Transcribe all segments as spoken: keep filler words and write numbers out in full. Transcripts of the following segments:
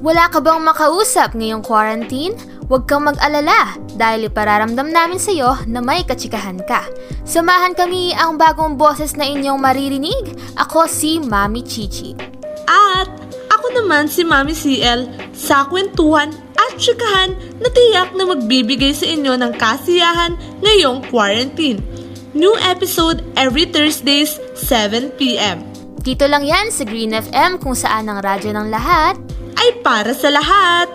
Wala ka bang makausap ngayong quarantine? Huwag kang mag-alala dahil ipararamdam namin sa iyo na may kachikahan ka. Samahan kami ang bagong boses na inyong maririnig. Ako si Mami Chichi. At ako naman si Mami C L sa kwentuhan at chikahan na tiyak na magbibigay sa inyo ng kasiyahan ngayong quarantine. New episode every Thursdays, seven p.m. Dito lang yan sa Green F M kung saan ang radyo ng lahat ay para sa lahat!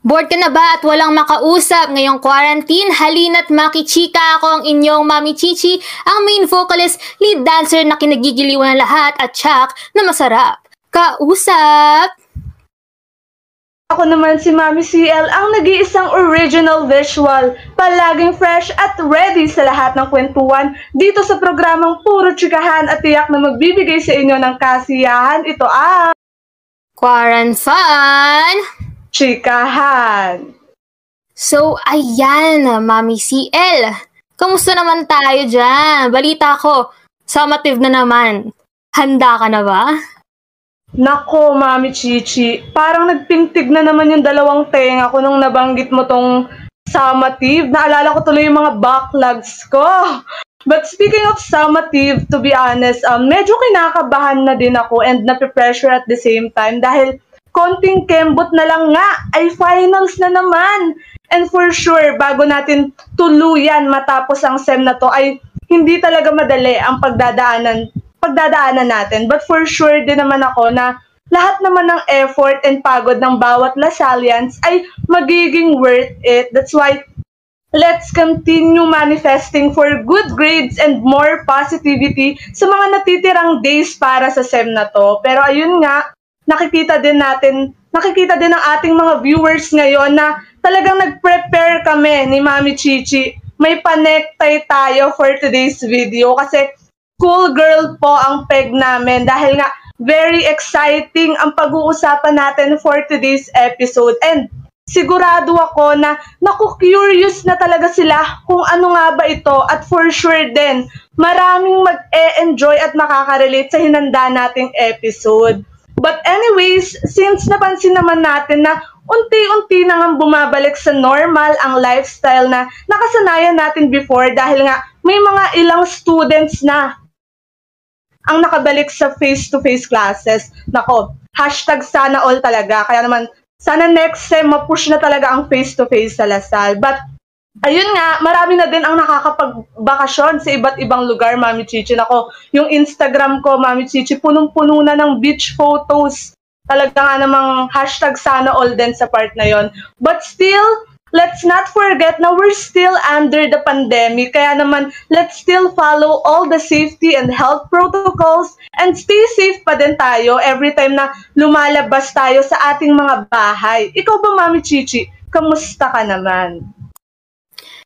Bored ka na ba at walang makausap ngayong quarantine? Halina't makichika ako ang inyong Mami Chichi, ang main vocalist, lead dancer na kinagigiliwan ng lahat at chak na masarap. Kausap! Ako naman si Mami C L, ang nag-iisang original visual, palaging fresh at ready sa lahat ng kwentuhan dito sa programang Puro Chikahan at tiyak na magbibigay sa inyo ng kasiyahan. Ito ang QuaranFun Chikahan. So ayan, Mami C L, kamusta naman tayo dyan? Balita ko, summative na naman. Handa ka na ba? Nako, Mami Chichi, parang nagpintig na naman yung dalawang tenga ko nung nabanggit mo tong summative. Naalala ko tuloy yung mga backlogs ko. But speaking of summative, to be honest, um, medyo kinakabahan na din ako and napipressure at the same time dahil konting kembot na lang nga ay finals na naman. And for sure, bago natin tuluyan matapos ang SEM na to ay hindi talaga madali ang pagdadaanan pagdadaanan natin. But for sure din naman ako na lahat naman ng effort and pagod ng bawat Lasallians ay magiging worth it. That's why let's continue manifesting for good grades and more positivity sa mga natitirang days para sa SEM na to. Pero ayun nga, nakikita din natin, nakikita din ng ating mga viewers ngayon na talagang nag-prepare kami ni Mami Chichi. May panektay tayo for today's video kasi cool girl po ang peg namin dahil nga very exciting ang pag-uusapan natin for today's episode. And sigurado ako na naku-curious na talaga sila kung ano nga ba ito at for sure din maraming mag-e-enjoy at makaka-relate sa hinanda nating episode. But anyways, since napansin naman natin na unti-unti na ngang bumabalik sa normal ang lifestyle na nakasanayan natin before dahil nga may mga ilang students na ang nakabalik sa face-to-face classes. Nako, hashtag sana all talaga. Kaya naman, sana next sem, mapush na talaga ang face-to-face sa Lasal. But, ayun nga, marami na din ang nakakapagbakasyon sa iba't ibang lugar, Mami Chichi. Nako, yung Instagram ko, Mami Chichi, punong-puno na ng beach photos. Talaga nga namang hashtag sana all din sa part na yon. But still, let's not forget na we're still under the pandemic. Kaya naman, let's still follow all the safety and health protocols and stay safe pa din tayo every time na lumalabas tayo sa ating mga bahay. Ikaw ba, Mami Chichi? Kamusta ka naman?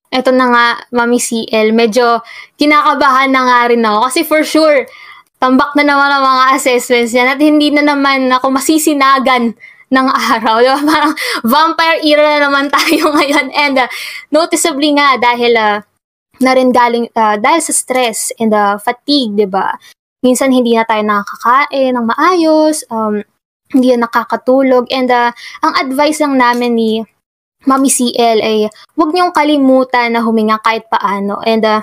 Eto na nga, Mami C L. Medyo kinakabahan na nga rin ako kasi for sure, tambak na naman ang mga assessments niya at hindi na naman ako masisinagan ng araw. Diba? Parang vampire era na naman tayo ngayon. And uh, noticeably nga dahil uh, na rin galing, uh, dahil sa stress and uh, fatigue, diba? Minsan hindi na tayo nakakain ng maayos, um, hindi na nakakatulog. And uh, ang advice lang namin ni Mami C L ay huwag niyong kalimutan na huminga kahit paano. And uh,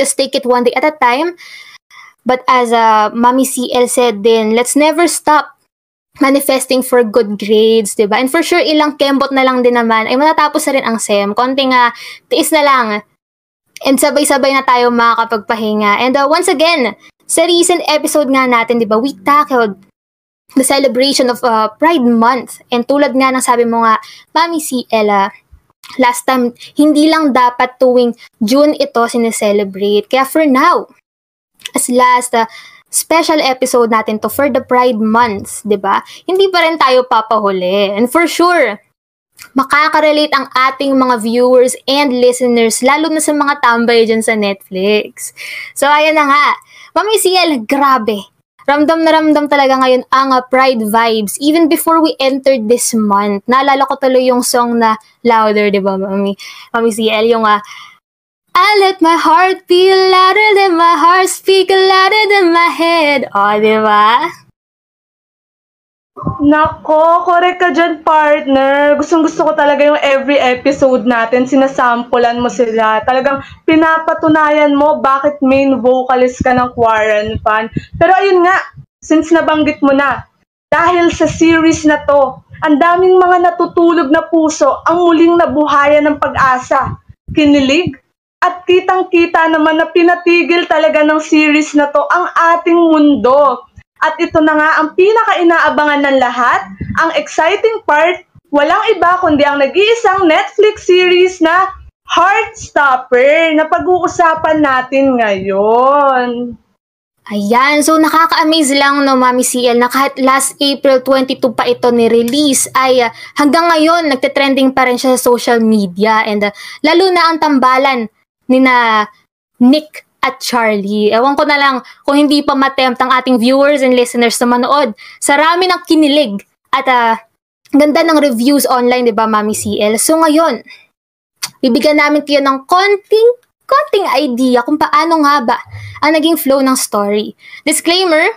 just take it one day at a time. But as uh, Mami C L said din, let's never stop manifesting for good grades, diba? And for sure, ilang kembot na lang din naman ay matatapos na rin ang SEM. Konting uh, tiis na lang. And sabay-sabay na tayo makakapagpahinga. And uh, once again, sa recent episode nga natin, diba, we tackled the celebration of uh, Pride Month. And tulad nga ng sabi mo nga, Mami C L, uh, last time, hindi lang dapat tuwing June ito sineselebrate. Kaya for now, as last, uh, special episode natin to for the Pride Month, diba? Hindi pa rin tayo papahuli. And for sure, makaka-relate ang ating mga viewers and listeners, lalo na sa mga tambay dyan sa Netflix. So, ayan na nga. Mami C L, grabe. ramdam na ramdam talaga ngayon ang uh, Pride vibes. Even before we entered this month, naalala ko tuloy yung song na Louder, di ba, Mami? Mami si Elle, yung uh, I let my heart be louder than my heart, speak louder than my head. O, oh, di ba? Nako, correct ka dyan, partner. Gustong-gusto ko talaga yung every episode natin, sinasampulan mo sila. Talagang pinapatunayan mo bakit main vocalist ka ng QuaranFun. Pero ayun nga, since nabanggit mo na, dahil sa series na to, ang daming mga natutulog na puso ang muling nabuhayan ng pag-asa, kinilig, at kitang-kita naman na pinatigil talaga ng series na to ang ating mundo. At ito na nga ang pinaka-inaabangan ng lahat, ang exciting part, walang iba kundi ang nag-iisang Netflix series na Heartstopper na pag-uusapan natin ngayon. Ayan, so nakaka-amaze lang no, Mami C L, na kahit last April twenty-two pa ito ni-release, ay uh, hanggang ngayon nagte-trending pa rin siya sa social media, and uh, lalo na ang tambalan ni na Nick at Charlie. Ewan ko na lang kung hindi pa matempt ang ating viewers and listeners na manood. Sarami ng kinilig at uh, ganda ng reviews online, di ba, Mami C L? So ngayon, bibigyan namin kayo ng konting, konting idea kung paano nga ba ang naging flow ng story. Disclaimer,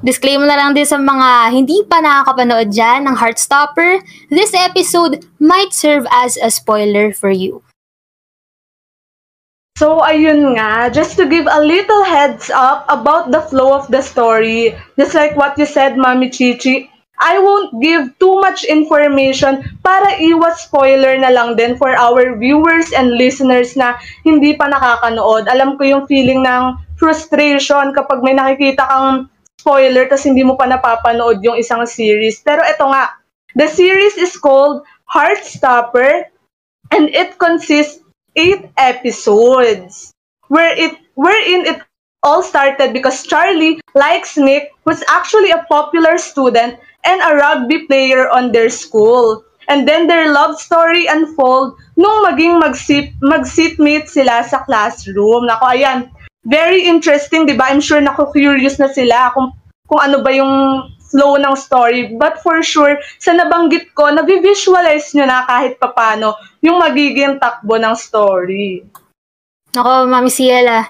disclaimer na lang din sa mga hindi pa nakakapanood dyan ng Heartstopper, this episode might serve as a spoiler for you. So ayun nga, just to give a little heads up about the flow of the story, just like what you said, Mami Chichi, I won't give too much information para iwas spoiler na lang din for our viewers and listeners na hindi pa nakakanood. Alam ko yung feeling ng frustration kapag may nakikita kang spoiler tapos hindi mo pa napapanood yung isang series. Pero eto nga, the series is called Heartstopper and it consists eight episodes, where it wherein it all started because Charlie likes Nick, who's actually a popular student and a rugby player on their school. And then their love story unfold nung maging mag-seat, mag-seatmate sila sa classroom. Nako, ayan. Very interesting, di ba? I'm sure naku-curious na sila kung, kung ano ba yung flow ng story. But for sure, sa nabanggit ko, nabivisualize nyo na kahit papano yung magiging takbo ng story. Ako, Mami Ciela,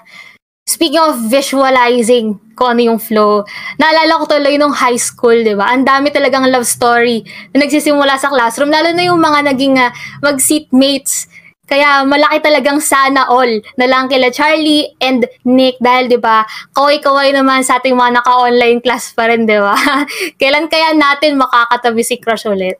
speaking of visualizing kung ano yung flow, naalala ko tuloy nung high school, di ba? Ang dami talagang love story na nagsisimula sa classroom, lalo na yung mga naging uh, mag-seatmates. Kaya malaki talagang sana all na lang kila Charlie and Nick dahil, di ba, kaway-kaway naman sa ating mga naka-online class pa rin, di ba? Kailan kaya natin makakatabi si crush ulit?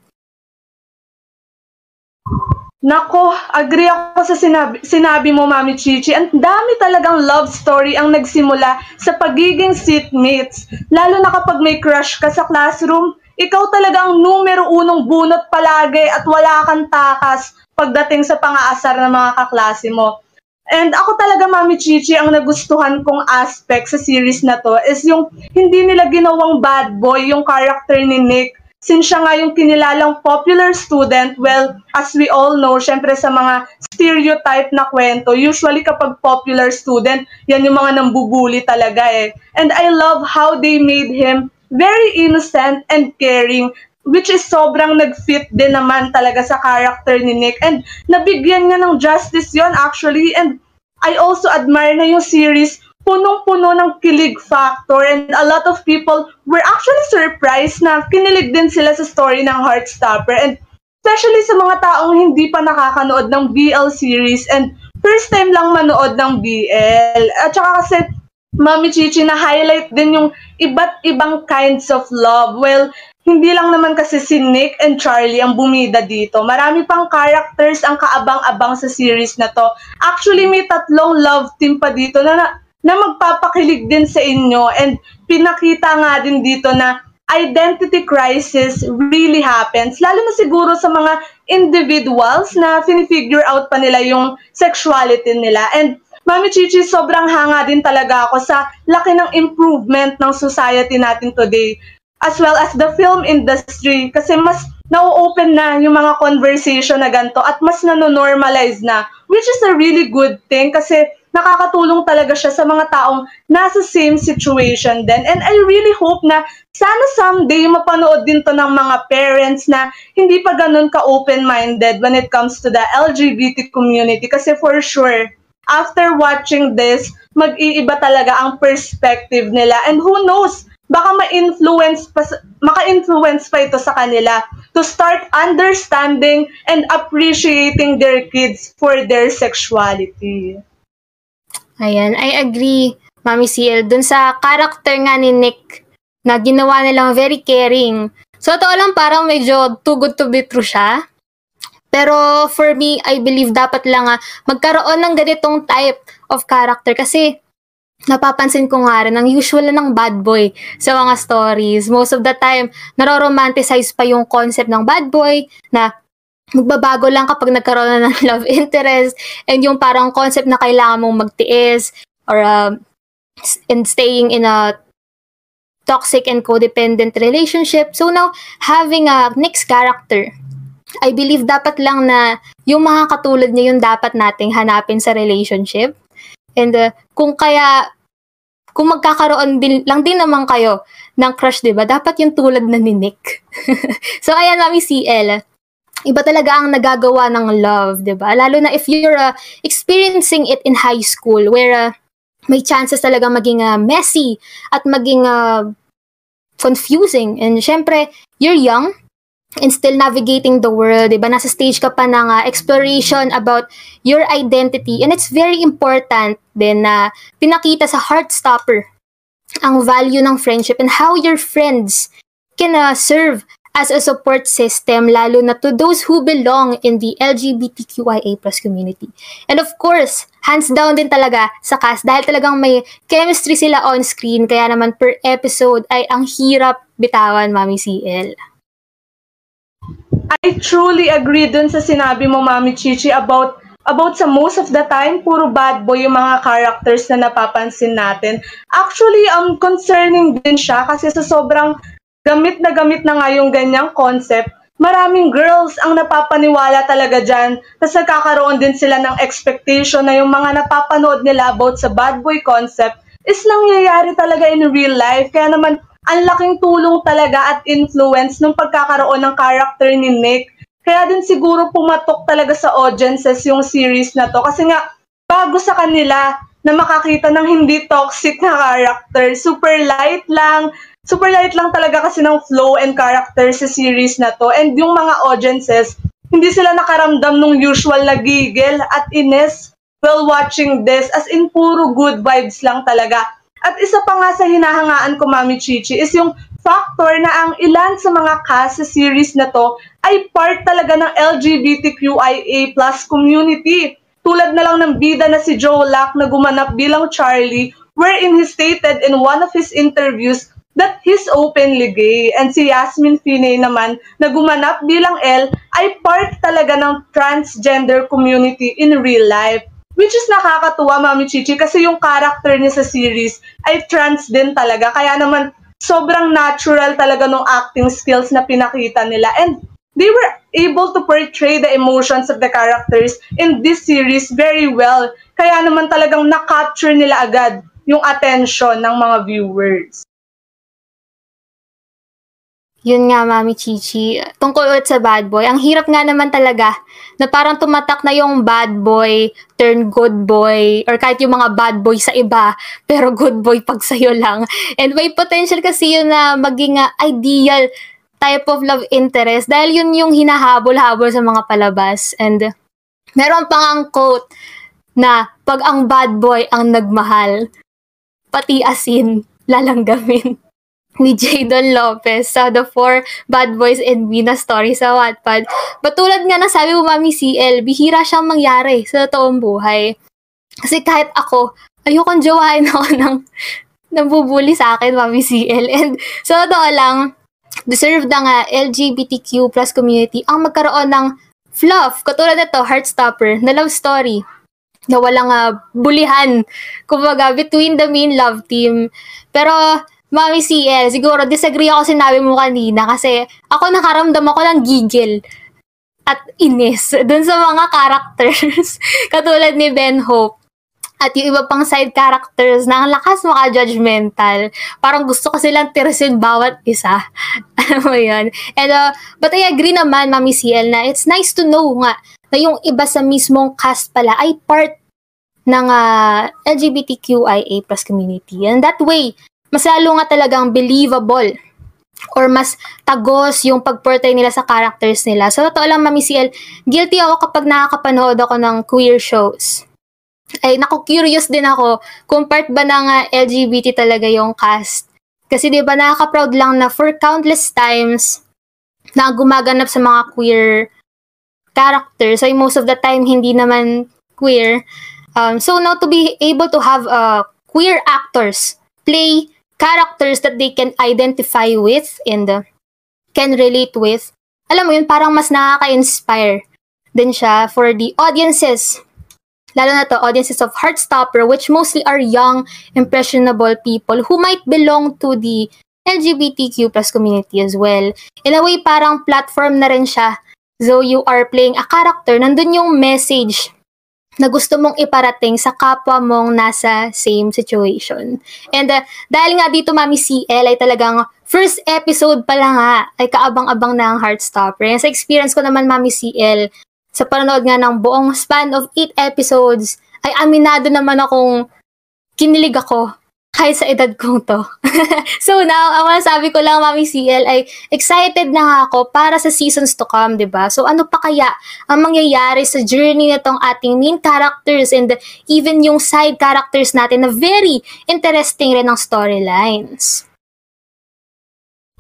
Nako, agree ako sa sinabi, sinabi mo, Mami Chichi. Ang dami talagang love story ang nagsimula sa pagiging seatmates. Lalo na kapag may crush ka sa classroom, ikaw talaga ang numero unong bunot palagi at wala kang takas pagdating sa pang-aasar ng mga kaklase mo. And ako talaga, Mami Chichi, ang nagustuhan kong aspect sa series na to is yung hindi nila ginawang bad boy yung character ni Nick. Since siya nga yung kinilalang popular student, well, as we all know, syempre sa mga stereotype na kwento, usually kapag popular student, yan yung mga nambubuli talaga eh. And I love how they made him very innocent and caring, which is sobrang nag-fit din naman talaga sa character ni Nick. And nabigyan nga ng justice yon actually. And I also admire na yung series, punong-puno ng kilig factor, and a lot of people were actually surprised na kinilig din sila sa story ng Heartstopper, and especially sa mga taong hindi pa nakakanood ng B L series and first time lang manood ng B L. At saka kasi, Mami Chichi, na-highlight din yung iba't ibang kinds of love. Well, hindi lang naman kasi si Nick and Charlie ang bumida dito. Marami pang characters ang kaabang-abang sa series na to. Actually, may tatlong love team pa dito na, na na magpapakilig din sa inyo, and pinakita nga din dito na identity crisis really happens, lalo na siguro sa mga individuals na figure out pa nila yung sexuality nila. And Mami Chichi, sobrang hanga din talaga ako sa laki ng improvement ng society natin today, as well as the film industry, kasi mas na-open na yung mga conversation na ganito at mas nanonormalize na, which is a really good thing kasi nakakatulong talaga siya sa mga taong nasa same situation din. And I really hope na sana someday mapanood din to ng mga parents na hindi pa ganun ka-open-minded when it comes to the L G B T community. Kasi for sure, after watching this, mag-iiba talaga ang perspective nila. And who knows, baka ma-influence pa, maka-influence pa ito sa kanila to start understanding and appreciating their kids for their sexuality. Ayan, I agree, Mami C L, dun sa character nga ni Nick na ginawa nilang very caring. So, totoo lang parang medyo too good to be true siya. Pero for me, I believe dapat lang ah, magkaroon ng ganitong type of character kasi napapansin ko nga rin, ang usual na ng bad boy sa mga stories. Most of the time, naroromanticize pa yung concept ng bad boy na magbabago lang kapag nagkaroon na ng love interest and yung parang concept na kailangan mong magtiis or uh, and staying in a toxic and codependent relationship. So now, having a Nick's character, I believe dapat lang na yung mga katulad niya yung dapat nating hanapin sa relationship. And uh, kung kaya, kung magkakaroon din, lang din naman kayo ng crush, di ba? Dapat yung tulad na ni Nick. So, ayan, Mami C L. Iba talaga ang nagagawa ng love, di ba? Lalo na if you're uh, experiencing it in high school where uh, may chances talaga maging uh, messy at maging uh, confusing. And syempre, you're young and still navigating the world, diba? Nasa stage ka pa ng uh, exploration about your identity. And it's very important din na uh, pinakita sa Heartstopper ang value ng friendship and how your friends can uh, serve as a support system, lalo na to those who belong in the L G B T Q I A plus community. And of course, hands down din talaga sa cast dahil talagang may chemistry sila on screen. Kaya naman per episode ay ang hirap bitawan, Mami C L. I truly agree dun sa sinabi mo, Mami Chichi, about about sa most of the time, puro bad boy yung mga characters na napapansin natin. Actually, um, concerning din siya kasi sa sobrang gamit na gamit na nga yung ganyang concept, maraming girls ang napapaniwala talaga dyan. Tapos nagkakaroon din sila ng expectation na yung mga napapanood nila about sa bad boy concept is nangyayari talaga in real life. Kaya naman, ang laking tulong talaga at influence ng pagkakaroon ng character ni Nick. Kaya din siguro pumatok talaga sa audiences yung series na to. Kasi nga, bago sa kanila na makakita ng hindi toxic na character. Super light lang. Super light lang talaga kasi ng flow and character sa series na to. And yung mga audiences, hindi sila nakaramdam ng usual na gigil at inis while watching this. As in, puro good vibes lang talaga. At isa pa nga sa hinahangaan ko, Mami Chichi, is yung factor na ang ilan sa mga cast sa series na to ay part talaga ng L G B T Q I A plus community. Tulad na lang ng bida na si Joe Locke na gumanap bilang Charlie, wherein he stated in one of his interviews that he's openly gay. And si Yasmin Finney naman na gumanap bilang Elle ay part talaga ng transgender community in real life. Which is nakakatuwa, Mami Chichi, kasi yung character niya sa series ay trans din talaga. Kaya naman, sobrang natural talaga nung acting skills na pinakita nila. And they were able to portray the emotions of the characters in this series very well. Kaya naman talagang na-capture nila agad yung attention ng mga viewers. Yun nga, Mami Chichi. Tungkol ulit sa bad boy, ang hirap nga naman talaga na parang tumatak na yung bad boy turn good boy or kahit yung mga bad boy sa iba pero good boy pag sa'yo lang. And may potential kasi yun na maging uh, ideal type of love interest dahil yun yung hinahabol-habol sa mga palabas. And uh, meron pa ngang quote na pag ang bad boy ang nagmahal, pati asin lalanggamin. Ni Jaden Lopez sa The Four Bad Boys and Bina Story sa Wattpad. But tulad nga na sabi mo, Mami C L, bihira siyang mangyari sa totoong buhay. Kasi kahit ako, ayokong jawain ako ng nabubuli sa akin, Mami C L. And sa totoo lang, deserve na nga L G B T Q plus community ang magkaroon ng fluff. Katulad na to, Heartstopper, na love story. Na walang uh, bulihan. Kumbaga, between the main love team. Pero Mami C L, siguro disagree ako sinabi mo kanina kasi ako nakaramdam ako ng gigil at inis dun sa mga characters katulad ni Ben Hope at yung iba pang side characters na ang lakas maka-judgmental. Parang gusto ko silang tirasin bawat isa. Alam mo yun. And, uh, but I agree naman, Mami C L, na it's nice to know nga na yung iba sa mismong cast pala ay part ng uh, L G B T Q I A plus community. And that way, mas lalo nga talagang believable or mas tagos yung pag-portray nila sa characters nila. So, totoo lang, Mami C L, guilty ako kapag nakakapanood ako ng queer shows. Ay, naku-curious din ako kung part ba ng uh, L G B T talaga yung cast. Kasi, di ba, nakaka-proud lang na for countless times na gumaganap sa mga queer characters. So, most of the time, hindi naman queer. Um, so, now to be able to have uh, queer actors play characters that they can identify with and uh, can relate with, alam mo yun, parang mas nakaka-inspire din siya for the audiences, lalo na to audiences of Heartstopper, which mostly are young, impressionable people who might belong to the L G B T Q plus community as well. In a way, parang platform na rin siya. So you are playing a character, nandun yung message na gusto mong iparating sa kapwa mong nasa same situation. And uh, dahil nga dito, Mami C L, ay talagang first episode pa lang nga, ay kaabang-abang na ang Heartstopper. And sa experience ko naman, Mami C L, sa panonood nga ng buong span of eight episodes, ay aminado naman akong kinilig ako kahit sa edad kong to. So now, ang masasabi ko lang, Mami C L, ay excited na ako para sa seasons to come, diba? So ano pa kaya ang mangyayari sa journey na tong ating main characters and even yung side characters natin na very interesting rin ang storylines.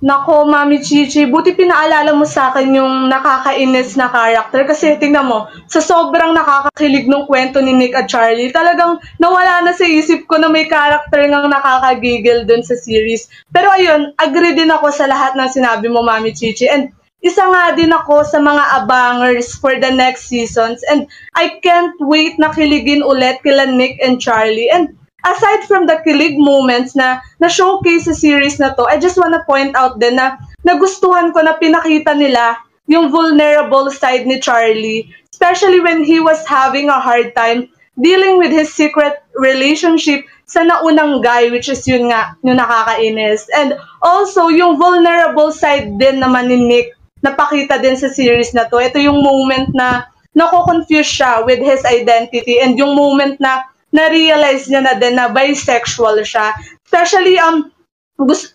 Nako, Mami Chichi, buti pinaalala mo sa akin yung nakakainis na character kasi tingnan mo, sa sobrang nakakakilig ng kwento ni Nick at Charlie, talagang nawala na sa isip ko na may character ngang nakakagigil dun sa series. Pero ayun, agree din ako sa lahat ng sinabi mo, Mami Chichi. And isa nga din ako sa mga abangers for the next seasons. And I can't wait na kiligin ulit kila Nick and Charlie. And aside from the kilig moments na na-showcase sa series na to, I just wanna point out din na nagustuhan ko na pinakita nila yung vulnerable side ni Charlie, especially when he was having a hard time dealing with his secret relationship sa naunang guy, which is yun nga, yung nakakainis. And also, yung vulnerable side din naman ni Nick, napakita din sa series na to. Ito yung moment na nako-confuse siya with his identity and yung moment na na-realize niya na din na bisexual siya. Especially, um,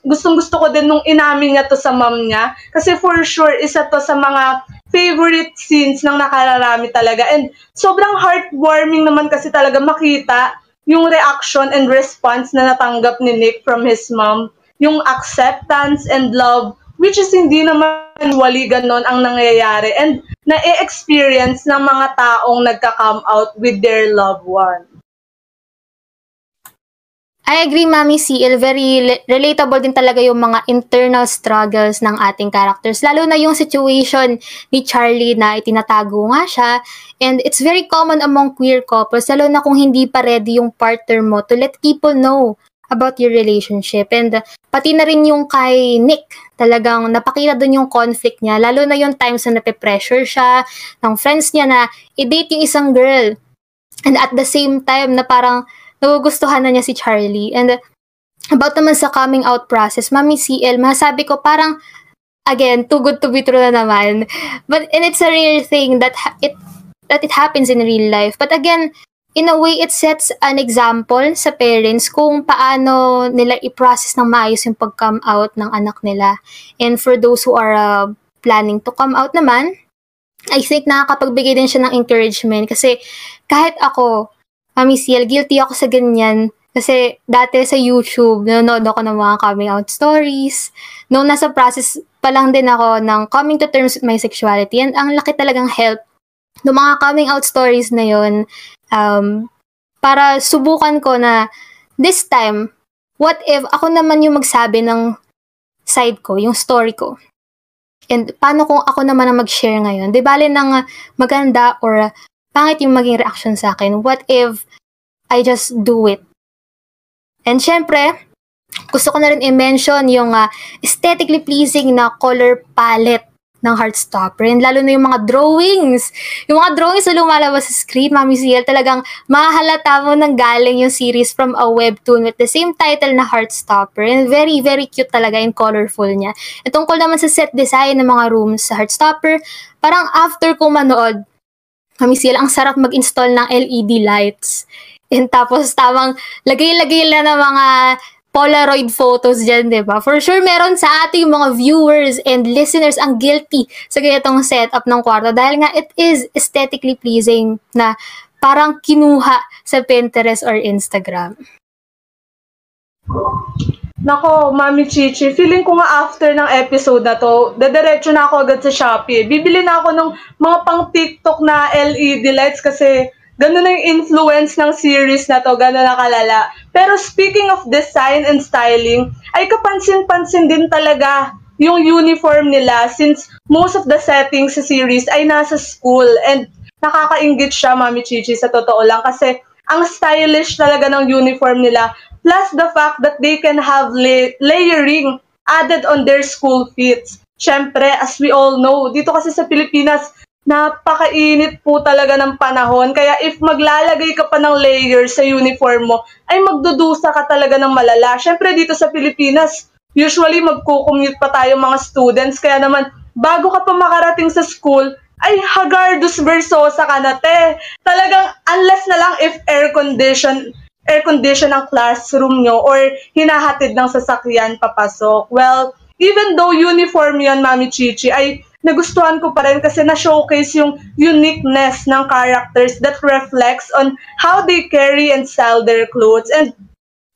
gustong-gusto ko din nung inamin niya to sa mom niya. Kasi for sure, isa to sa mga favorite scenes ng nakararami talaga. And sobrang heartwarming naman kasi talaga makita yung reaction and response na natanggap ni Nick from his mom. Yung acceptance and love, which is hindi naman wali ganon ang nangyayari. And na-experience ng mga taong nagka-come out with their loved one. I agree, Mami C L. Very relatable din talaga yung mga internal struggles ng ating characters. Lalo na yung situation ni Charlie na itinatago nga siya. And it's very common among queer couples, lalo na kung hindi pa ready yung partner mo to let people know about your relationship. And uh, pati na rin yung kay Nick, talagang napakita doon yung conflict niya. Lalo na yung times na nape-pressure siya ng friends niya na i-date yung isang girl. And at the same time na parang nagugustuhan na niya si Charlie. And uh, about naman sa coming out process, Mami C L, masasabi ko parang, again, too good to be true na naman. But, and it's a rare thing that ha- it that it happens in real life. But again, in a way, it sets an example sa parents kung paano nila i-process ng maayos yung pag-come out ng anak nila. And for those who are uh, planning to come out naman, I think nakakapagbigay din siya ng encouragement. Kasi kahit ako, Mami C L, guilty ako sa ganyan. Kasi dati sa YouTube, nanonood ako ng mga coming out stories. Noong nasa process pa lang din ako ng coming to terms with my sexuality. And ang laki talagang help ng mga coming out stories na yun. Um, para subukan ko na this time, what if ako naman yung magsabi ng side ko, yung story ko. And paano kung ako naman ang mag-share ngayon? Di bale ng maganda or pangit yung maging reaction sa akin. What if I just do it? And syempre, gusto ko na rin i-mention yung uh, aesthetically pleasing na color palette ng Heartstopper. And lalo na yung mga drawings. Yung mga drawings na lumalabas sa screen, Mami C L, talagang mahalata mo nang galing yung series from a webtoon with the same title na Heartstopper. And very, very cute talaga yung colorful niya. At tungkol naman sa set design ng mga rooms sa Heartstopper, parang after ko manood, Mami C L, ang sarap mag-install ng L E D lights. And tapos tamang lagay-lagay na ng mga Polaroid photos dyan, diba? For sure, meron sa ating mga viewers and listeners ang guilty sa ganitong setup ng kwarto dahil nga it is aesthetically pleasing na parang kinuha sa Pinterest or Instagram. Nako, Mami Chichi, feeling ko nga after ng episode na to, dadiretso na ako agad sa Shopee. Bibili na ako ng mga pang TikTok na L E D lights kasi ganun na yung influence ng series na to, ganun na kalala. Pero speaking of design and styling, ay kapansin-pansin din talaga yung uniform nila since most of the settings sa series ay nasa school. And nakakainggit siya, Mami Chichi, sa totoo lang kasi ang stylish talaga ng uniform nila. Plus the fact that they can have la- layering added on their school fits. Siyempre, as we all know, dito kasi sa Pilipinas, napakainit po talaga ng panahon. Kaya if maglalagay ka pa ng layer sa uniform mo, ay magdudusa ka talaga ng malala. Siyempre dito sa Pilipinas, usually magkukommute pa tayo mga students. Kaya naman, bago ka pa makarating sa school, ay Hagardus Versosa ka na, te. Talagang unless na lang if air condition, air condition ang classroom nyo or hinahatid ng sasakyan papasok. Well, even though uniform yon, Mami Chichi, ay nagustuhan ko pa rin kasi na-showcase yung uniqueness ng characters that reflects on how they carry and sell their clothes. And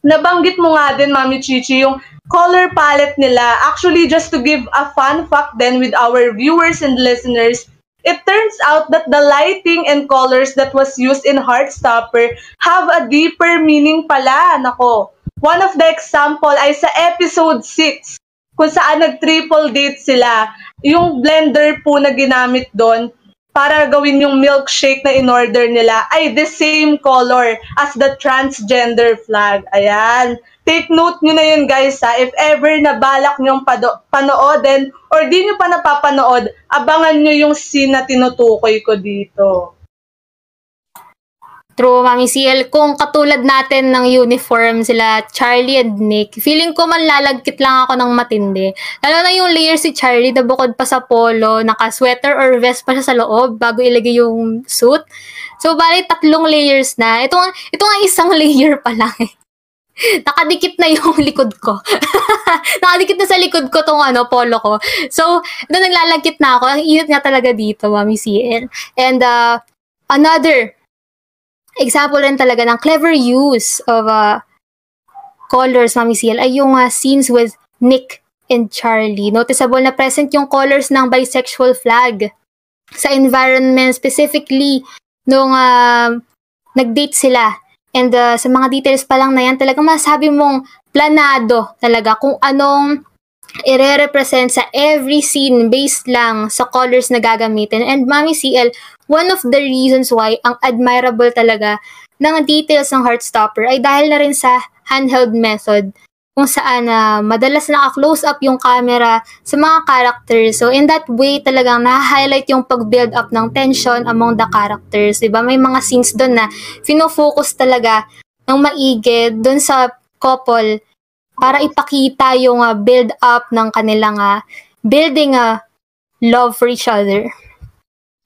nabanggit mo nga din, Mami Chichi, yung color palette nila. Actually, just to give a fun fact then with our viewers and listeners, it turns out that the lighting and colors that was used in Heartstopper have a deeper meaning pala. Nako, one of the example ay sa episode six. Kung saan nag-triple date sila, yung blender po na ginamit doon para gawin yung milkshake na in-order nila ay the same color as the transgender flag. Ayan. Take note nyo na yun, guys, ha. If ever nabalak nyong pado- panoodin or di nyo pa napapanood, abangan nyo yung scene na tinutukoy ko dito. True, Mami C L. Kung katulad natin ng uniform sila, Charlie and Nick, feeling ko man lalagkit lang ako ng matindi. Lalo na yung layer si Charlie na bukod pa sa polo, naka-sweater or vest pa siya sa loob bago ilagay yung suit. So, bali, tatlong layers na. Ito nga, ito nga isang layer pa lang eh. Nakadikit na yung likod ko. Nakadikit na sa likod ko tong ano, polo ko. So, ito naglalagkit na ako. Ang init nga talaga dito, Mami C L. And, uh, another example rin talaga ng clever use of uh, colors, Mami C L, ay yung uh, scenes with Nick and Charlie. Noticeable na present yung colors ng bisexual flag sa environment, specifically nung uh, nag-date sila. And uh, sa mga details pa lang na yan, talagang masabi mong planado talaga kung anong i-represent sa every scene based lang sa colors na gagamitin. And Mami C L, one of the reasons why ang admirable talaga ng details ng Heartstopper ay dahil na rin sa handheld method kung saan uh, madalas naka-close up yung camera sa mga characters. So in that way, talagang na-highlight yung pag-build up ng tension among the characters. Diba? May mga scenes doon na fino-focus talaga ng maigi doon sa couple para ipakita yung uh, build-up ng kanilang uh, building uh, love for each other.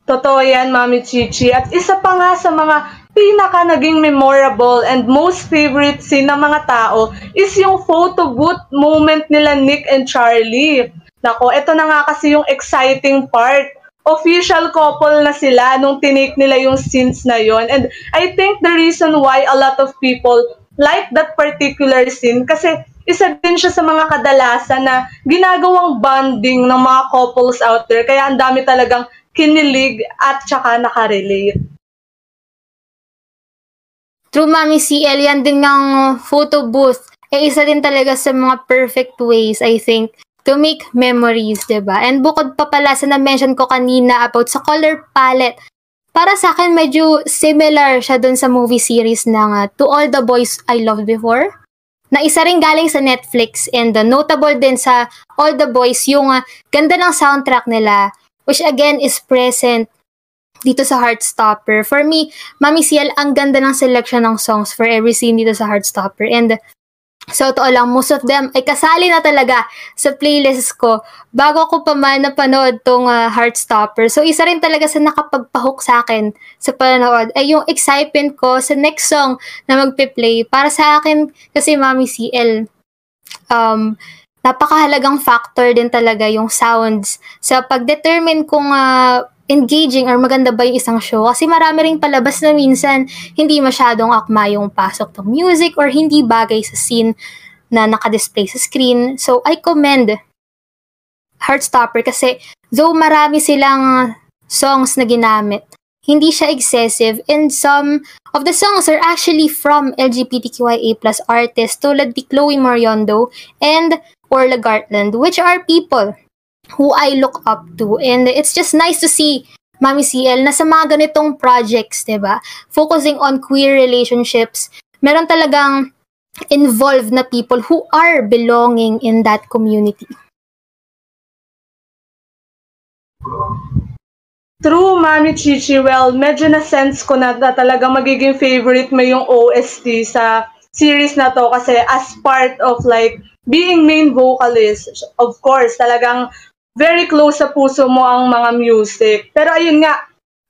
Totoo yan, Mami Chichi. At isa pa nga sa mga pinaka naging memorable and most favorite scene ng mga tao is yung photo booth moment nila Nick and Charlie. Nako, ito na nga kasi yung exciting part. Official couple na sila nung tinake nila yung scenes na yon. And I think the reason why a lot of people like that particular scene kasi isa din siya sa mga kadalasan na ginagawang bonding ng mga couples out there. Kaya ang dami talagang kinilig at saka nakarelate. True, Mami C L. Yan din ng photo booth. Eh, isa din talaga sa mga perfect ways, I think, to make memories, diba? And bukod pa pala sa na-mention ko kanina about sa color palette, para sa akin, medyo similar siya dun sa movie series ng uh, To All The Boys I Loved Before. na isa rin galing sa Netflix, and uh, notable din sa All The Boys yung uh, ganda ng soundtrack nila, which again is present dito sa Heartstopper. For me, Mami Ciel, ang ganda ng selection ng songs for every scene dito sa Heartstopper. And uh, so, totoo lang, most of them ay kasali na talaga sa playlists ko bago ko pa man napanood tong uh, Heartstopper. So, isa rin talaga sa nakapagpahook sa akin sa panonood ay yung excitement ko sa next song na magpe-play. Para sa akin, kasi Mami C L, um, napakahalagang factor din talaga yung sounds sa pag-determine kung uh, engaging or maganda ba yung isang show. Kasi marami ring palabas na minsan hindi masyadong akma yung pasok ng music or hindi bagay sa scene na nakadisplay sa screen. So, I commend Heartstopper kasi though marami silang songs na ginamit, hindi siya excessive, and some of the songs are actually from L G B T Q I A plus artists tulad ni Chloe Moriondo and Orla Gartland, which are people who I look up to. And it's just nice to see Mami C L na sa mga ganitong projects, diba? Focusing on queer relationships, meron talagang involved na people who are belonging in that community. True, Mami Chichi. Well, medyo na-sense ko na, na talaga magiging favorite mo yung O S T sa series na to kasi as part of like being main vocalist, of course, talagang very close sa puso mo ang mga music. Pero ayun nga,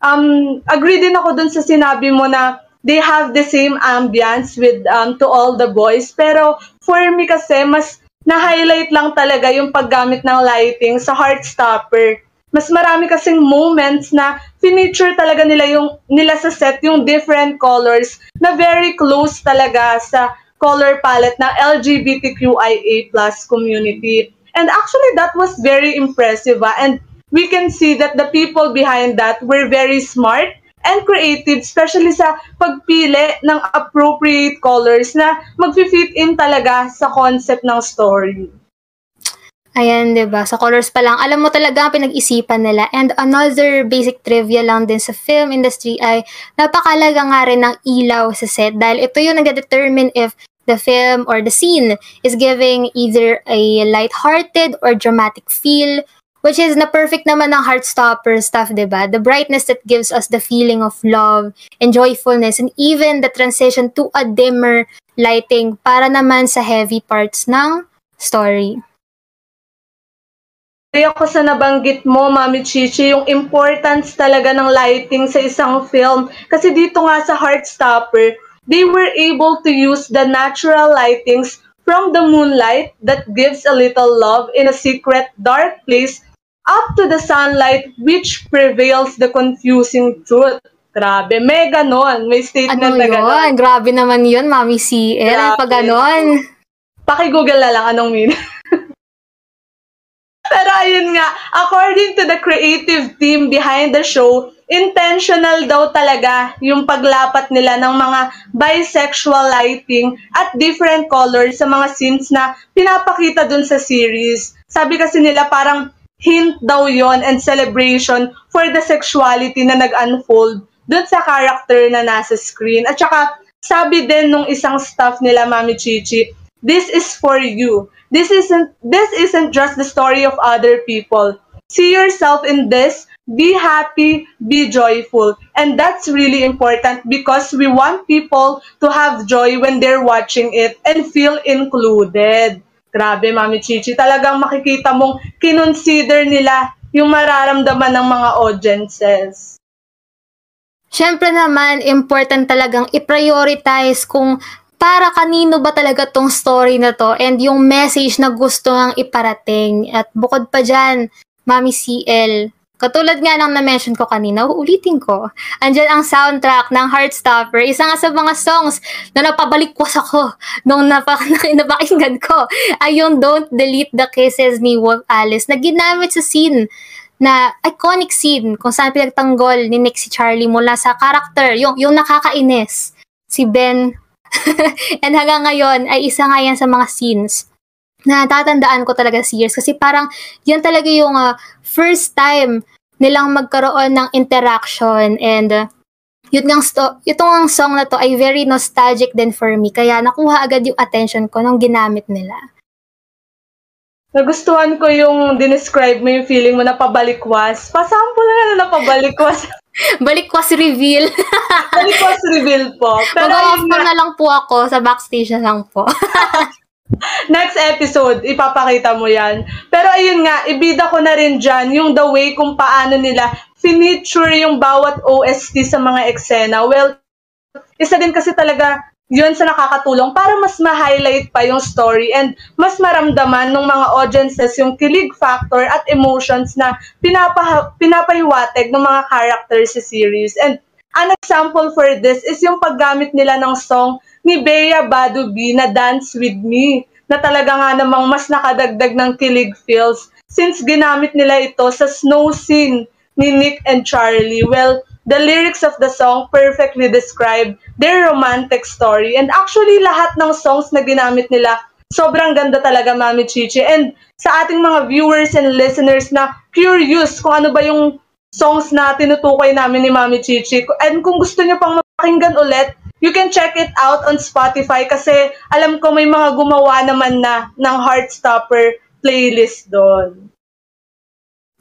um, agree din ako dun sa sinabi mo na they have the same ambience with um, To All The Boys. Pero for me kasi, mas na-highlight lang talaga yung paggamit ng lighting sa Heartstopper. Mas marami kasing moments na feature talaga nila, yung, nila sa set yung different colors na very close talaga sa color palette ng L G B T Q I A plus community. And actually, that was very impressive. Ah? And we can see that the people behind that were very smart and creative, especially sa pagpili ng appropriate colors na mag-fit in talaga sa concept ng story. Ayan, diba? Sa colors pa lang, alam mo talaga ang pinag-isipan nila. And another basic trivia lang din sa film industry ay napakalaga nga rin ng ilaw sa set dahil ito yung nagdedetermine if the film or the scene is giving either a lighthearted or dramatic feel, which is na perfect naman ng Heartstopper stuff, diba? The brightness that gives us the feeling of love and joyfulness, and even the transition to a dimmer lighting para naman sa heavy parts ng story. Kaya ako sa nabanggit mo, Mami Chichi, yung importance talaga ng lighting sa isang film. Kasi dito nga sa Heartstopper, they were able to use the natural lightings from the moonlight that gives a little love in a secret dark place up to the sunlight which prevails the confusing truth. Grabe, may ganon. May statement ano na ganon. Ano yun? Grabe naman yun, Mami C L. Ano pa ganon? Paki-google na lang anong meaning. Pero ayun nga, according to the creative team behind the show, intentional daw talaga yung paglapat nila ng mga bisexual lighting at different colors sa mga scenes na pinapakita dun sa series. Sabi kasi nila parang hint daw yon and celebration for the sexuality na nag-unfold dun sa character na nasa screen. At saka sabi din nung isang staff nila, Mami Chichi, this is for you. This isn't, this isn't just the story of other people. See yourself in this. Be happy, be joyful. And that's really important because we want people to have joy when they're watching it and feel included. Grabe, Mami Chichi. Talagang makikita mong kinonsider nila yung mararamdaman ng mga audiences. Siyempre naman, important talagang i-prioritize kung para kanino ba talaga tong story na to and yung message na gusto nang iparating. At bukod pa dyan, Mami C L, katulad nga ng na-mention ko kanina, uulitin ko, andyan ang soundtrack ng Heartstopper, isa nga sa mga songs na napabalikwas ako nung napak- napakinggan ko, ay yung Don't Delete the Kisses ni Wolf Alice, na ginamit sa scene, na iconic scene, kung saan pinagtanggol ni Nick si Charlie mula sa karakter, yung, yung nakakainis, si Ben. And hanggang ngayon, ay isa nga yan sa mga scenes na tatandaan ko talaga si years kasi parang yan talaga yung uh, first time nilang magkaroon ng interaction and uh, yun ngang sto- itong song na to ay very nostalgic din for me. Kaya nakuha agad yung attention ko nung ginamit nila. Nagustuhan ko yung dinescribe mo yung feeling mo na pabalikwas. Pasample na na na pabalikwas. Balikwas reveal. Balikwas reveal po. Mag-off na... na lang po ako sa backstage na lang po. Next episode, ipapakita mo yan. Pero ayun nga, ibida ko na rin dyan yung the way kung paano nila finiture yung bawat O S T sa mga eksena. Well, isa din kasi talaga yun sa nakakatulong para mas ma-highlight pa yung story and mas maramdaman ng mga audiences yung kilig factor at emotions na pinapa- pinapahiwatig ng mga characters sa series. And an example for this is yung paggamit nila ng song ni Bea Badubi na Dance With Me, na talaga nga namang mas nakadagdag ng kilig feels since ginamit nila ito sa snow scene ni Nick and Charlie. Well, the lyrics of the song perfectly describe their romantic story. And actually, lahat ng songs na ginamit nila, sobrang ganda talaga, Mami Chichi. And sa ating mga viewers and listeners na curious kung ano ba yung songs na tinutukoy namin ni Mami Chichi. And kung gusto niyo pang mapakinggan ulit, you can check it out on Spotify kasi alam ko may mga gumawa naman na ng Heartstopper playlist doon.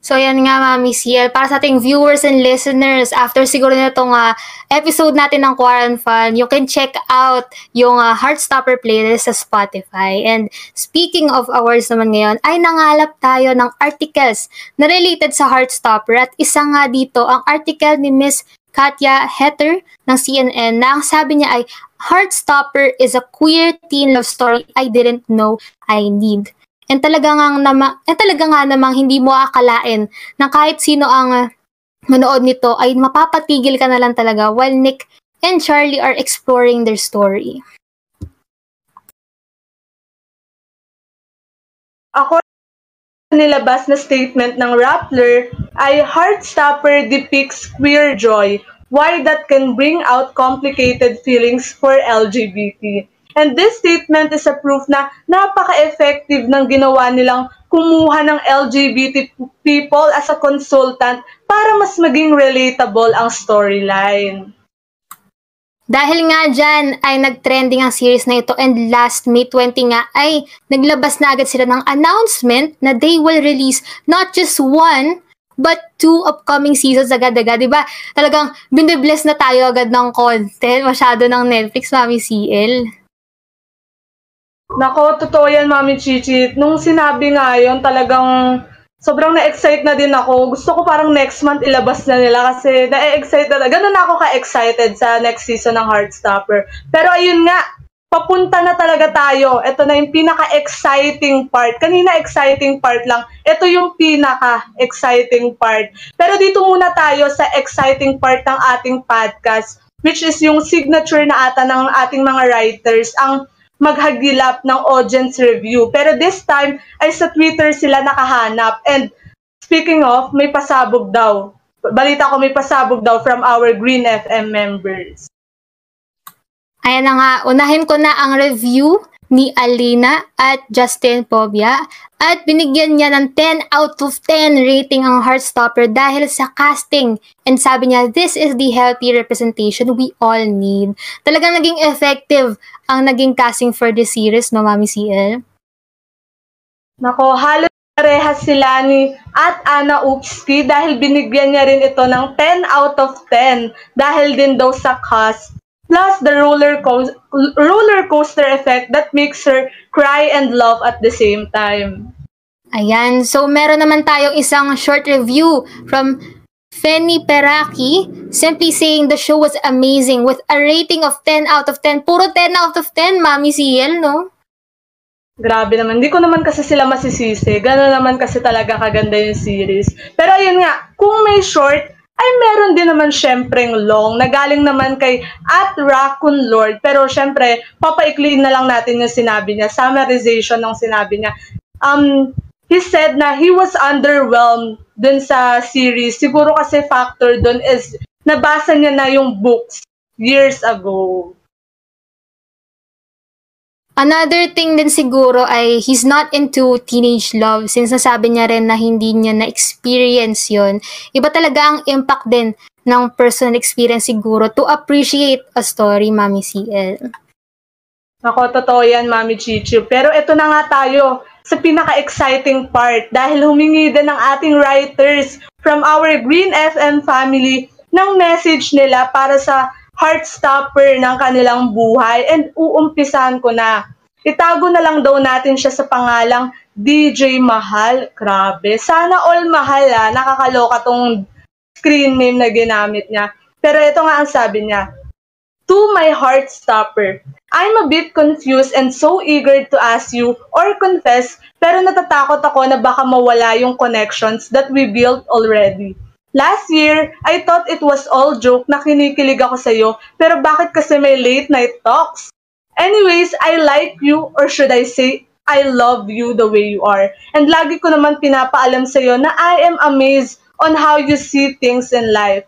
So, yan nga, Mami C L. Para sa ating viewers and listeners, after siguro na itong uh, episode natin ng QuaranFun, you can check out yung uh, Heartstopper playlist sa Spotify. And speaking of awards naman ngayon, ay nangalap tayo ng articles na related sa Heartstopper. At isa nga dito, ang article ni Miss Katya Hetter ng C N N na ang sabi niya ay, Heartstopper is a queer teen love story I didn't know I need. And talaga nga namang, and talaga nga namang hindi mo akalain na kahit sino ang manood nito ay mapapatigil ka na lang talaga while Nick and Charlie are exploring their story. Ako nilabas na statement ng Rappler ay Heartstopper depicts queer joy, why that can bring out complicated feelings for L G B T. And this statement is a proof na napaka-effective ng ginawa nilang kumuha ng L G B T people as a consultant para mas maging relatable ang storyline. Dahil nga dyan ay nag-trending ang series na ito and last May twentieth nga ay naglabas na agad sila ng announcement na they will release not just one but two upcoming seasons agad-agad, diba? Talagang binibless na tayo agad ng content, masyado ng Netflix, Mami C L. Nako, totoo yan, Mami Chichi. Nung sinabi nga yun, talagang sobrang na-excite na din ako. Gusto ko parang next month ilabas na nila kasi na-excite na. Ganun na ako ka-excited sa next season ng Heartstopper. Pero ayun nga, papunta na talaga tayo. Ito na yung pinaka-exciting part. Kanina exciting part lang. Ito yung pinaka-exciting part. Pero dito muna tayo sa exciting part ng ating podcast, which is yung signature na ata ng ating mga writers, ang maghagilap ng audience review. Pero this time, ay sa Twitter sila nakahanap. And speaking of, may pasabog daw. Balita ko may pasabog daw from our Green F M members. Ayan na nga, unahin ko na ang review ni Alina at Justin Pobia. At binigyan niya ng ten out of ten rating ang Heartstopper dahil sa casting. And sabi niya, this is the healthy representation we all need. Talagang naging effective ang naging casting for this series, no, Mami C L? Nako, halos parehas sila ni at Anna Upski dahil binigyan niya rin ito ng ten out of ten dahil din daw sa cast. Plus the roller, co- roller coaster effect that makes her cry and laugh at the same time. Ayan, so meron naman tayong isang short review from Fenny Peraki, simply saying the show was amazing with a rating of ten out of ten. Puro ten out of ten, Mami C L, no? Grabe naman. Hindi ko naman kasi sila masisisi. Gano'n naman kasi talaga kaganda yung series. Pero ayun nga, kung may short, ay meron din naman syempreng long na galing naman kay at Raccoon Lord. Pero syempre, papaikliin na lang natin yung sinabi niya, summarization ng sinabi niya. Um, he said na he was underwhelmed dun sa series. Siguro kasi factor dun is nabasa niya na yung books years ago. Another thing din siguro ay he's not into teenage love since nasabi niya rin na hindi niya na-experience yon. Iba talaga ang impact din ng personal experience siguro to appreciate a story, Mami C L. Ako, totoo yan, Mami Chichi. Pero eto na nga tayo sa pinaka-exciting part dahil humingi din ng ating writers from our Green F M family ng message nila para sa Heartstopper ng kanilang buhay, and uumpisahan ko na. Itago na lang daw natin siya sa pangalang D J Mahal. Grabe. Sana all mahal ah. Nakakaloka tong screen name na ginamit niya. Pero ito nga ang sabi niya. To my Heartstopper, I'm a bit confused and so eager to ask you or confess, pero natatakot ako na baka mawala yung connections that we built already. Last year, I thought it was all joke na kinikilig ako sa'yo, pero bakit kasi may late night talks? Anyways, I like you, or should I say, I love you the way you are. And lagi ko naman pinapaalam sa'yo na I am amazed on how you see things in life.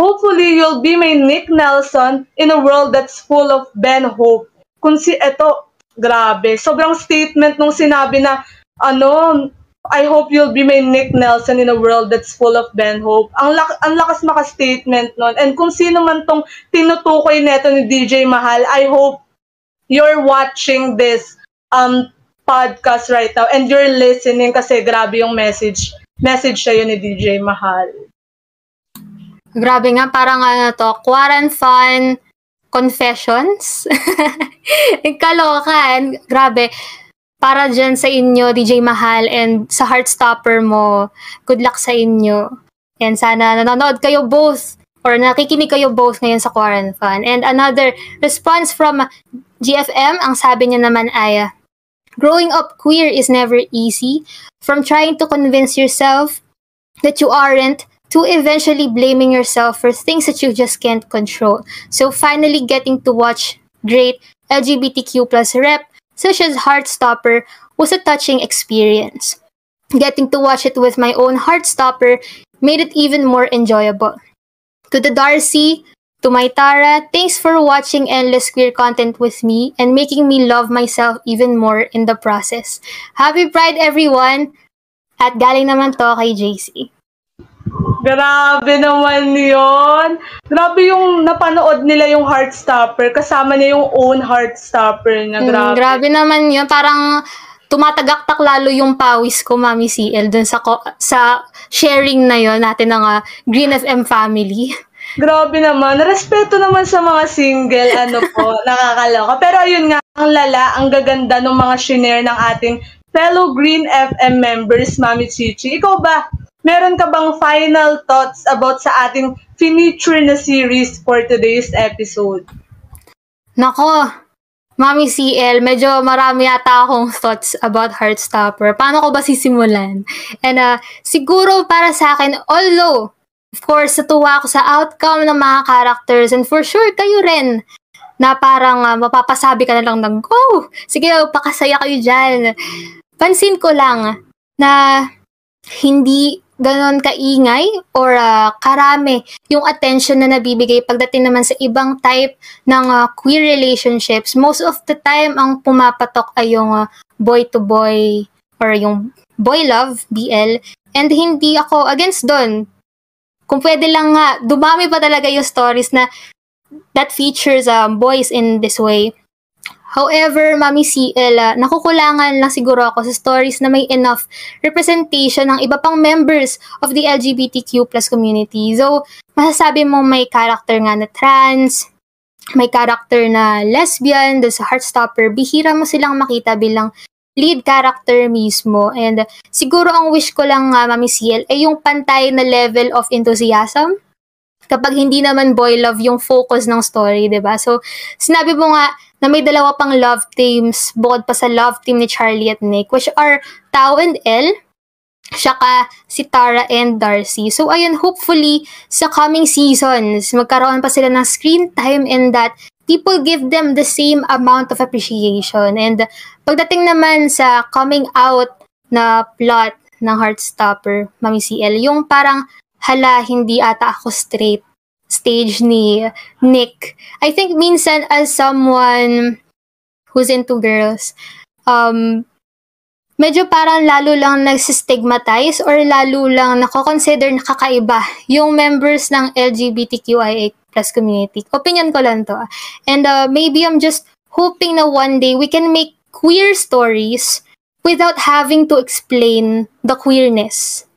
Hopefully, you'll be my Nick Nelson in a world that's full of Ben Hope. Kung si eto, grabe, sobrang statement nung sinabi na, ano, I hope you'll be my Nick Nelson in a world that's full of Ben Hope. Ang, lak- ang lakas maka-statement nun. And kung sino man tong tinutukoy neto ni D J Mahal, I hope you're watching this um podcast right now and you're listening kasi grabe yung message. Message siya yun ni D J Mahal. Grabe nga, parang ano to, QuaranFun Confessions. Kalokan, grabe. Para dyan sa inyo, D J Mahal, and sa Heartstopper mo, good luck sa inyo. And sana nanonood kayo both or nakikinig kayo both ngayon sa QuaranFun. And another response from G F M, ang sabi niya naman ay, growing up queer is never easy. From trying to convince yourself that you aren't, to eventually blaming yourself for things that you just can't control. So finally getting to watch great L G B T Q plus rep such as Heartstopper was a touching experience. Getting to watch it with my own Heartstopper made it even more enjoyable. To the Darcy, to my Tara, thanks for watching endless queer content with me and making me love myself even more in the process. Happy Pride, everyone! At galing naman to kay J C. Grabe naman yun. Grabe yung napanood nila yung Heartstopper. Kasama niya yung own Heartstopper niya. Grabe. Mm, grabe naman yun. Parang tumatagaktak lalo yung pawis ko, Mami C L, dun sa, ko- sa sharing na yun natin ng uh, Green F M family. Grabe naman. Respeto naman sa mga single. Ano po, nakakaloka. Pero ayun nga, ang lala, ang gaganda ng mga shinare ng ating fellow Green F M members, Mami Chichi. Ikaw ba? Meron ka bang final thoughts about sa ating finiture na series for today's episode? Nako, Mami C L, medyo marami yata akong thoughts about Heartstopper. Paano ko ba sisimulan? And uh, siguro para sa akin, although, of course, natuwa ako sa outcome ng mga characters and for sure kayo rin na parang uh, mapapasabi ka na lang ng, oh, sige, pakasaya kayo dyan. Pansin ko lang na hindi ganon kaingay or uh, karami yung attention na nabibigay pagdating naman sa ibang type ng uh, queer relationships. Most of the time, ang pumapatok ay yung uh, boy-to-boy or yung boy love, B L. And hindi ako against dun. Kung pwede lang nga, dumami pa talaga yung stories na that features um, boys in this way. However, Mami C L, uh, nakukulangan lang siguro ako sa stories na may enough representation ng iba pang members of the L G B T Q plus community. So, masasabi mo may character nga na trans, may character na lesbian, doon sa Heartstopper, bihira mo silang makita bilang lead character mismo. And uh, siguro ang wish ko lang, uh, Mami C L, ay yung pantay na level of enthusiasm. Kapag hindi naman boy love yung focus ng story, diba? So, sinabi mo nga na may dalawa pang love teams bukod pa sa love team ni Charlie at Nick, which are Tao and Elle, saka si Tara and Darcy. So, ayun, hopefully, sa coming seasons, magkaroon pa sila ng screen time and that people give them the same amount of appreciation. And pagdating naman sa coming out na plot ng Heartstopper, Mami C L, yung parang hala, hindi ata ako straight stage ni Nick. I think minsan as someone who's into girls, um, medyo parang lalo lang nagsistigmatize or lalo lang nakoconsider na kakaiba yung members ng L G B T Q I A plus community. Opinion ko lang to. And uh, maybe I'm just hoping na one day we can make queer stories without having to explain the queerness.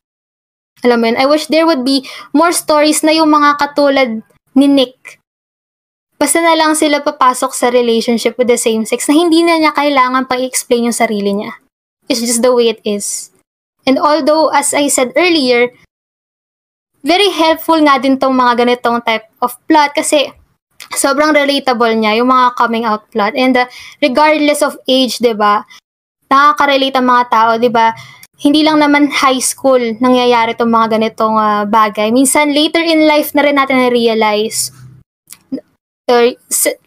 Alam mo yun, I wish there would be more stories na yung mga katulad ni Nick. Basta na lang sila papasok sa relationship with the same sex na hindi na niya kailangan pa i-explain yung sarili niya. It's just the way it is. And although, as I said earlier, very helpful nga din tong mga ganitong type of plot kasi sobrang relatable niya, yung mga coming out plot. And uh, regardless of age, diba, nakaka-relate ang mga tao, diba, hindi lang naman high school nangyayari itong mga ganitong uh, bagay. Minsan, later in life na rin natin na-realize, or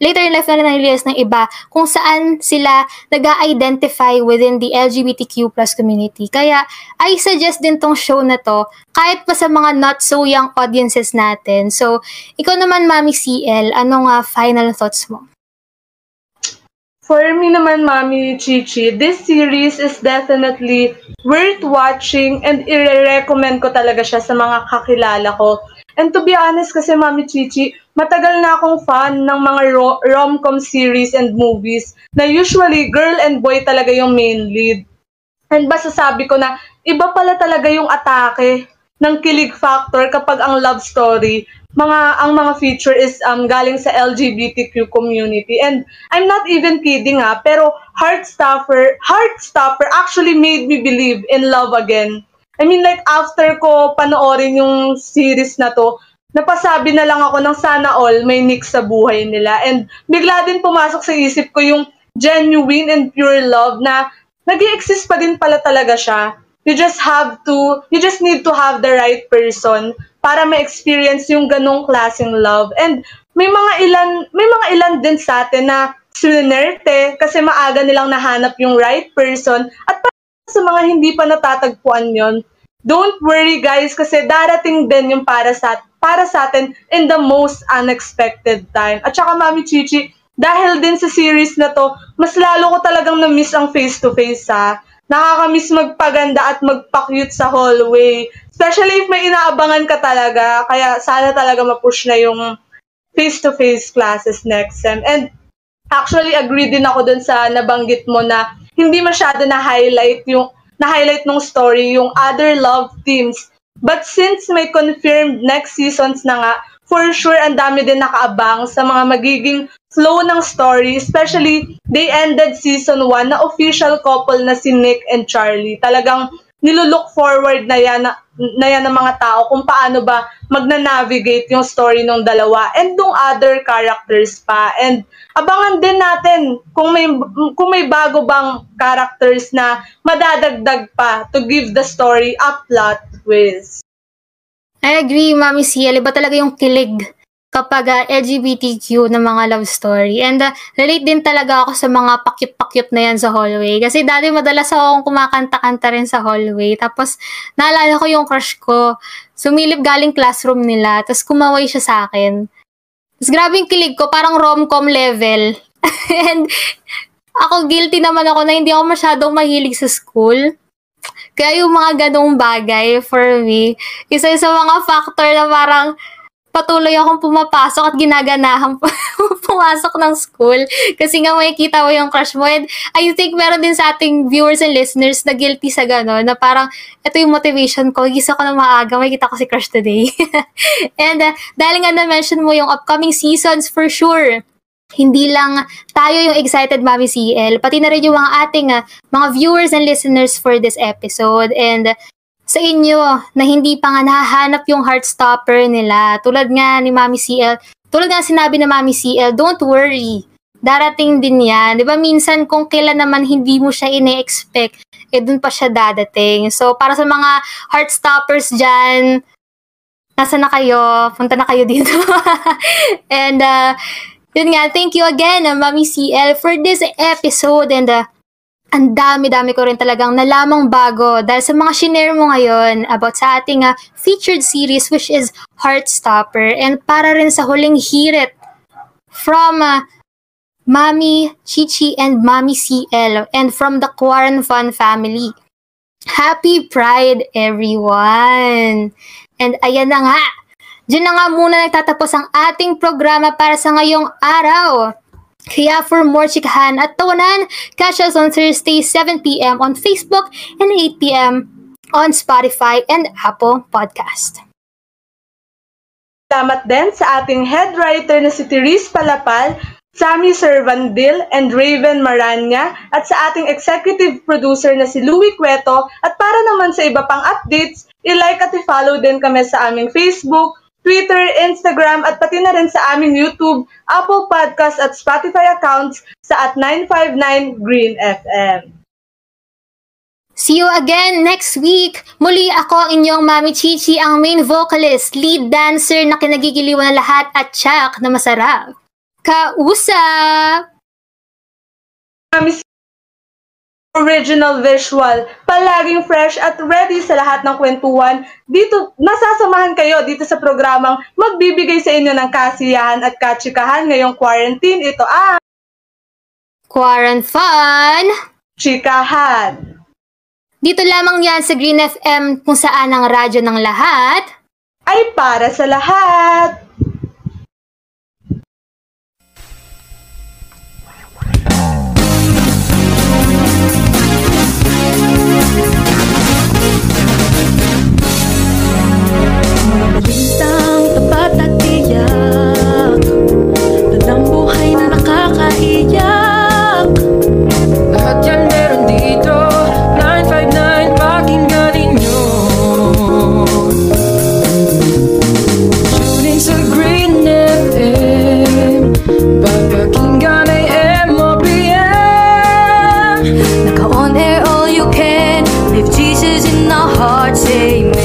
later in life na rin na-realize ng iba kung saan sila nag-identify within the L G B T Q plus community. Kaya, I suggest din tong show na to kahit pa sa mga not-so-young audiences natin. So, ikaw naman, Mami C L, anong uh, final thoughts mo? For me naman, Mami Chichi, this series is definitely worth watching and i-recommend ko talaga siya sa mga kakilala ko. And to be honest kasi, Mami Chichi, matagal na akong fan ng mga ro- rom-com series and movies na usually girl and boy talaga yung main lead. And basta sabi ko na, iba pala talaga yung atake ng kilig factor kapag ang love story, mga ang mga feature is um, galing sa L G B T Q community. And I'm not even kidding ha, pero Heartstopper, Heartstopper actually made me believe in love again. I mean, like, after ko panoorin yung series na to, napasabi na lang ako ng sana all may Nick sa buhay nila. And bigla din pumasok sa isip ko yung genuine and pure love na nag-i-exist pa din pala talaga siya. You just have to, you just need to have the right person para ma-experience yung ganong klaseng love. And may mga ilan, may mga ilan din sa atin na sunerte kasi maaga nilang nahanap yung right person at sa mga hindi pa natatagpuan yon. Don't worry guys, kasi darating din yung para sa, para sa atin in the most unexpected time. At saka Mami Chichi, dahil din sa series na to, mas lalo ko talagang na-miss ang face-to-face ha. Nakakamiss magpaganda at magpa-cute sa hallway. Especially if may inaabangan ka talaga. Kaya sana talaga ma-push na yung face-to-face classes next time. And actually, agree din ako dun sa nabanggit mo na hindi masyado na-highlight yung na-highlight ng story yung other love teams. But since may confirmed next seasons na nga, for sure ang dami din nakaabang sa mga magiging flow ng story, especially they ended season one na official couple na si Nick and Charlie. Talagang nilulook forward na yan, na, na yan ng mga tao kung paano ba magna-navigate yung story ng dalawa and yung other characters pa. And abangan din natin kung may, kung may bago bang characters na madadagdag pa to give the story a plot twist. I agree, Mami C L. Iba talaga yung kilig kapag uh, L G B T Q na mga love story. And uh, relate din talaga ako sa mga pakyut-pakyut na yan sa hallway. Kasi dati madalas akong kumakanta-kanta rin sa hallway. Tapos naalala ko yung crush ko. Sumilip galing classroom nila. Tapos kumaway siya sa akin. Tapos grabing kilig ko, parang rom-com level. And ako, guilty naman ako na hindi ako masyadong mahilig sa school. Kaya yung mga ganong bagay for me, isa sa mga factor na parang patuloy akong pumapasok at ginaganahang pumasok ng school. Kasi nga makikita mo yung crush mo. And I think meron din sa ating viewers and listeners na guilty sa gano'n. Na parang, ito yung motivation ko. Gisa ko na maaga. Makikita ko si crush today. And uh, dahil nga na-mention mo yung upcoming seasons, for sure, hindi lang tayo yung excited, Mami C L, pati na rin yung mga ating uh, mga viewers and listeners for this episode. And uh, sa inyo na hindi pa nga nahahanap yung Heartstopper nila, tulad nga ni Mami C L, tulad nga sinabi ni Mami C L, don't worry, darating din yan. Di ba minsan kung kailan naman hindi mo siya ine-expect, eh dun pa siya dadating. So para sa mga Heartstoppers dyan, nasa na kayo, punta na kayo dito. And uh, yun nga, thank you again, Mami C L, for this episode. And uh, ang dami-dami ko rin talagang nalamang bago dahil sa mga shinare mo ngayon about sa ating uh, featured series, which is Heartstopper. And para rin sa huling hirit from uh, Mami Chichi and Mami C L, and from the QuaranFun family. Happy Pride, everyone! And ayan na nga, diyan na nga muna nagtatapos ang ating programa para sa ngayong araw. Kaya for more chikahan at tawanan, catch us on Thursday, seven p.m. on Facebook and eight p.m. on Spotify and Apple Podcast. Salamat din sa ating head writer na si Therese Palapal, Sammy Servandil, and Raven Maranya, at sa ating executive producer na si Louie Queto. At para naman sa iba pang updates, i-like at i-follow din kami sa aming Facebook, Twitter, Instagram, at pati na rin sa aming YouTube, Apple Podcast at Spotify accounts sa at nine five nine Green F M. See you again next week. Muli ako ang inyong Mami Chichi, ang main vocalist, lead dancer na kinagigiliwan na lahat at tiyak na masarap. Kausap! Mami original visual, palaging fresh at ready sa lahat ng kwentuhan. Dito, nasasamahan kayo dito sa programang magbibigay sa inyo ng kasiyahan at kachikahan ngayong quarantine. Ito ang QuaranFun Chikahan. Dito lamang yan sa Green F M, kung saan ang radyo ng lahat ay para sa lahat. Mabilisang tapat at tiyak, doon ang buhay na nakakaiyak. Lahat yan meron dito, nine five nine, pakinggan ninyo. Tune in sa Green F M, pagpakinggan ay M O B M. Naka-on air all you can, live Jesus in our hearts, amen.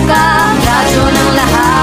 Radyo ng lahat.